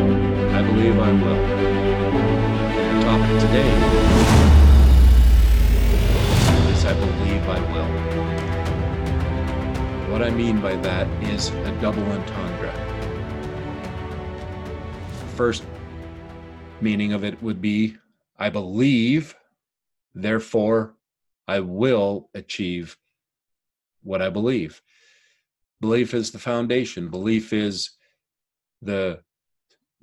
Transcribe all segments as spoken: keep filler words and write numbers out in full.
I believe I'm well. Your topic today is I believe I will. What I mean by that is a double entendre. First meaning of it would be I believe, therefore I will achieve what I believe. Belief is the foundation. Belief is the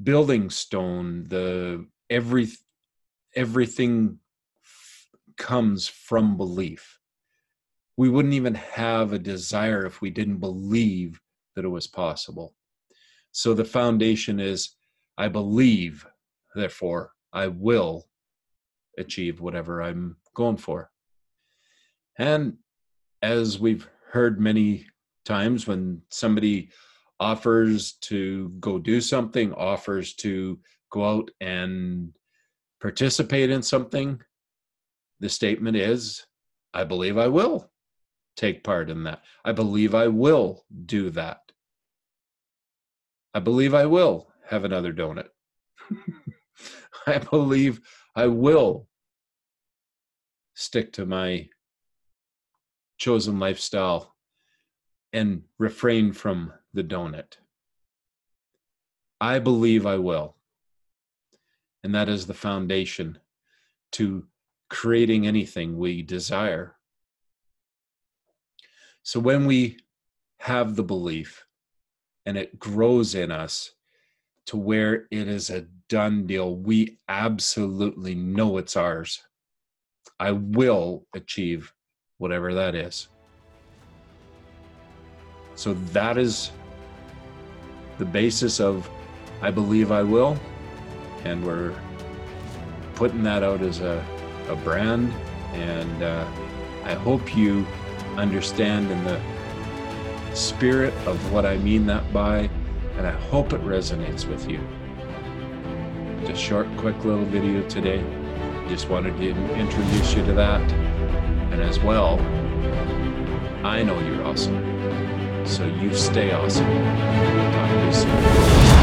building stone. The every everything f- comes from belief. We wouldn't even have a desire if we didn't believe that it was possible. So the foundation is I believe, therefore I will achieve whatever I'm going for. And as we've heard many times, when somebody offers to go do something, offers to go out and participate in something, the statement is, I believe I will take part in that. I believe I will do that. I believe I will have another donut. I believe I will stick to my chosen lifestyle and refrain from the donut. I believe I will. And that is the foundation to creating anything we desire. So when we have the belief and it grows in us to where it is a done deal, we absolutely know it's ours. I will achieve whatever that is. So that is the basis of I believe I will, and we're putting that out as a, a brand, and uh, I hope you understand in the spirit of what I mean that by, and I hope it resonates with you. Just a short, quick little video today. Just wanted to introduce you to that, and as well, I know you're awesome. So you stay awesome. Talk to you soon.